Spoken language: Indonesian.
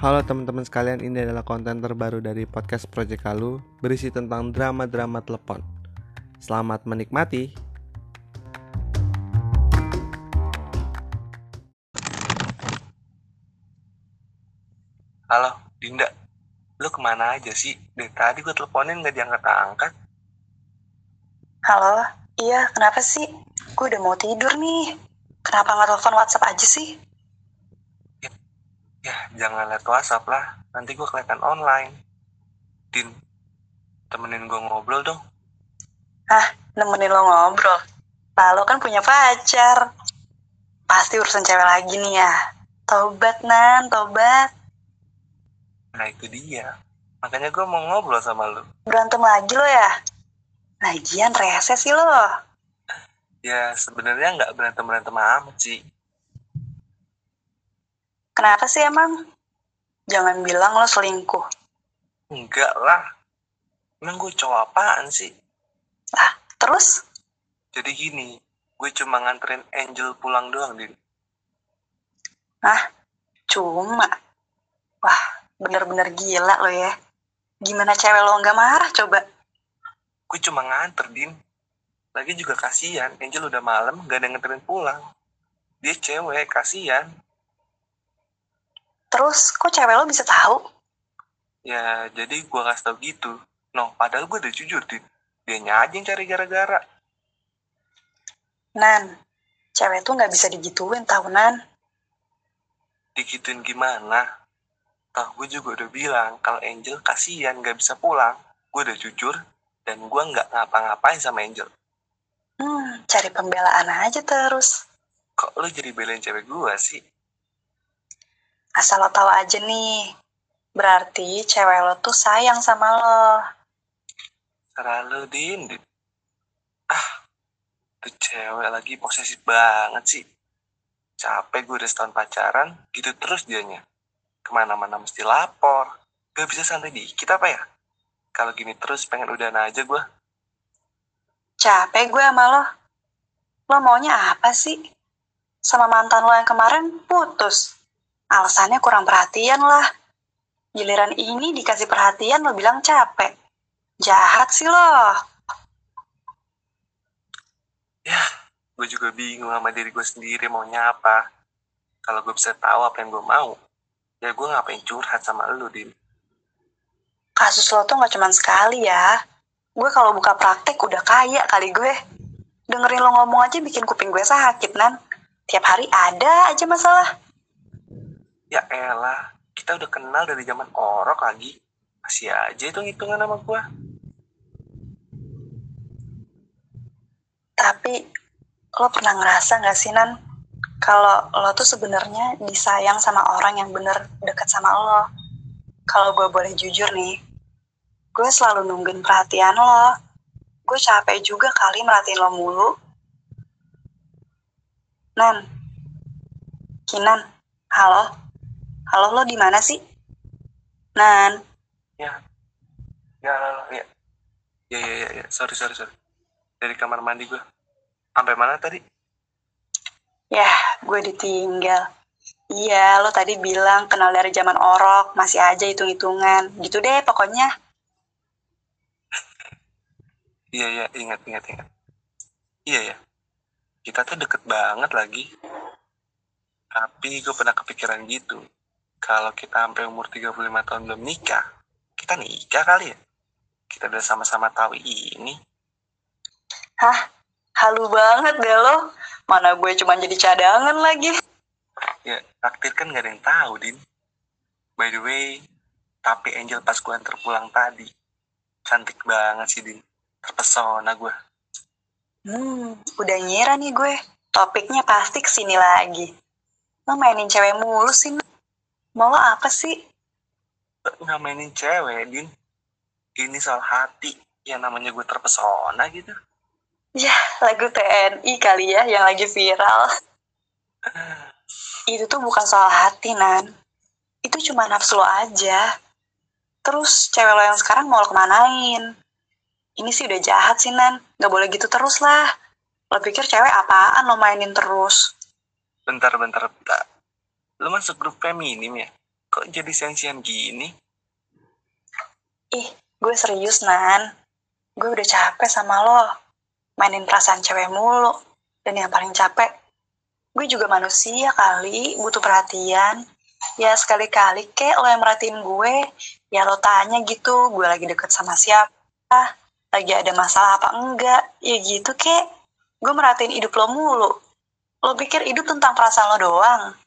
Halo teman-teman sekalian, ini adalah konten terbaru dari podcast Project Kalu berisi tentang drama-drama telepon. Selamat menikmati. Halo, Dinda. Lu kemana aja sih? Dari tadi gue teleponin gak diangkat-angkat. Halo, iya kenapa sih? Gue udah mau tidur nih. Kenapa gak telepon WhatsApp aja sih? Ya, jangan liat WhatsApp lah. Nanti gue kelihatan online. Din, temenin gue ngobrol dong. Hah, nemenin lo ngobrol? Lo kan punya pacar. Pasti urusan cewek lagi nih ya. Tobat, Nan, tobat. Nah, itu dia. Makanya gue mau ngobrol sama lo. Berantem lagi lo ya? Lagian rese sih lo. Ya, sebenarnya gak berantem-berantem amat sih. Kenapa sih emang? Jangan bilang lo selingkuh. Enggak lah. Emang gue cowok apaan sih? Ah, terus? Jadi gini, gue cuma nganterin Angel pulang doang, Din. Ah, cuma? Wah, bener-bener gila lo ya. Gimana cewek lo gak marah coba? Gue cuma nganter, Din. Lagi juga kasihan, Angel udah malam gak ada nganterin pulang. Dia cewek, kasihan. Terus, kok cewek lo bisa tahu? Ya, jadi gue kasih tau gitu. No, padahal gue udah jujur, Din. Dianya aja yang cari gara-gara. Nan, cewek tuh gak bisa digituin, tau, Nan. Digituin gimana? Tau, gue juga udah bilang, kalau Angel kasihan gak bisa pulang. Gue udah jujur, dan gue gak ngapa-ngapain sama Angel. Cari pembelaan aja terus. Kok lo jadi belain cewek gue sih? Asal lo tau aja nih, berarti cewek lo tuh sayang sama lo. Terlalu, Din. Ah, tuh cewek lagi posesif banget sih. Capek gue udah setahun pacaran, gitu terus dianya. Kemana-mana mesti lapor. Gak bisa santai dikit apa ya? Kalau gini terus pengen udahan aja gue. Capek gue sama lo. Lo maunya apa sih? Sama mantan lo yang kemarin putus. Alasannya kurang perhatian lah. Giliran ini dikasih perhatian lo bilang capek. Jahat sih lo. Ya, gue juga bingung sama diri gue sendiri maunya apa. Kalau gue bisa tahu apa yang gue mau, ya gue ngapain curhat sama lo, Din. Kasus lo tuh gak cuma sekali ya. Gue kalau buka praktek udah kaya kali gue. Dengerin lo ngomong aja bikin kuping gue sakit, Nan. Tiap hari ada aja masalah. Ya elah, kita udah kenal dari zaman orok lagi. Masih aja hitung-hitungan sama gue. Tapi, lo pernah ngerasa gak sih, Nan? Kalau lo tuh sebenarnya disayang sama orang yang bener deket sama lo. Kalau gue boleh jujur nih, gue selalu nungguin perhatian lo. Gue capek juga kali merhatiin lo mulu. Nan, Kinan, halo? Halo, lo di mana sih? Nan. Ya. Sorry. Dari kamar mandi gue. Sampai mana tadi? Yah, gue ditinggal. Iya, lo tadi bilang kenal dari zaman orok, masih aja hitung-hitungan. Gitu deh pokoknya. Iya, ingat. Iya. Kita tuh deket banget lagi. Tapi gue pernah kepikiran gitu. Kalau kita sampai umur 35 tahun belum nikah, kita nikah kali ya? Kita udah sama-sama tahu ini. Hah? Halu banget deh lo. Mana gue cuma jadi cadangan lagi. Ya, takdir kan gak ada yang tahu, Din. By the way, tapi Angel pas gue antar pulang tadi, cantik banget sih, Din. Terpesona gue. Udah ngira nih gue. Topiknya pasti kesini lagi. Lo mainin cewek mulu sih, Nan. Mau apa sih? Nggak mainin cewek, Din. Ini soal hati. Ya namanya gue terpesona gitu. Ya, lagu TNI kali ya yang lagi viral. Itu tuh bukan soal hati, Nan. Itu cuma nafsu lo aja. Terus cewek lo yang sekarang mau lo kemanain? Ini sih udah jahat sih, Nan. Nggak boleh gitu terus lah. Lo pikir cewek apaan lo mainin terus? Bentar. Lu masuk grup feminim ya? Kok jadi sensian gini? Ih, gue serius, Nan. Gue udah capek sama lo. Mainin perasaan cewek mulu. Dan yang paling capek, gue juga manusia kali, butuh perhatian. Ya sekali-kali kek lo yang merhatiin gue, ya lo tanya gitu, gue lagi deket sama siapa, lagi ada masalah apa enggak, ya gitu kek. Gue merhatiin hidup lo mulu. Lo pikir hidup tentang perasaan lo doang?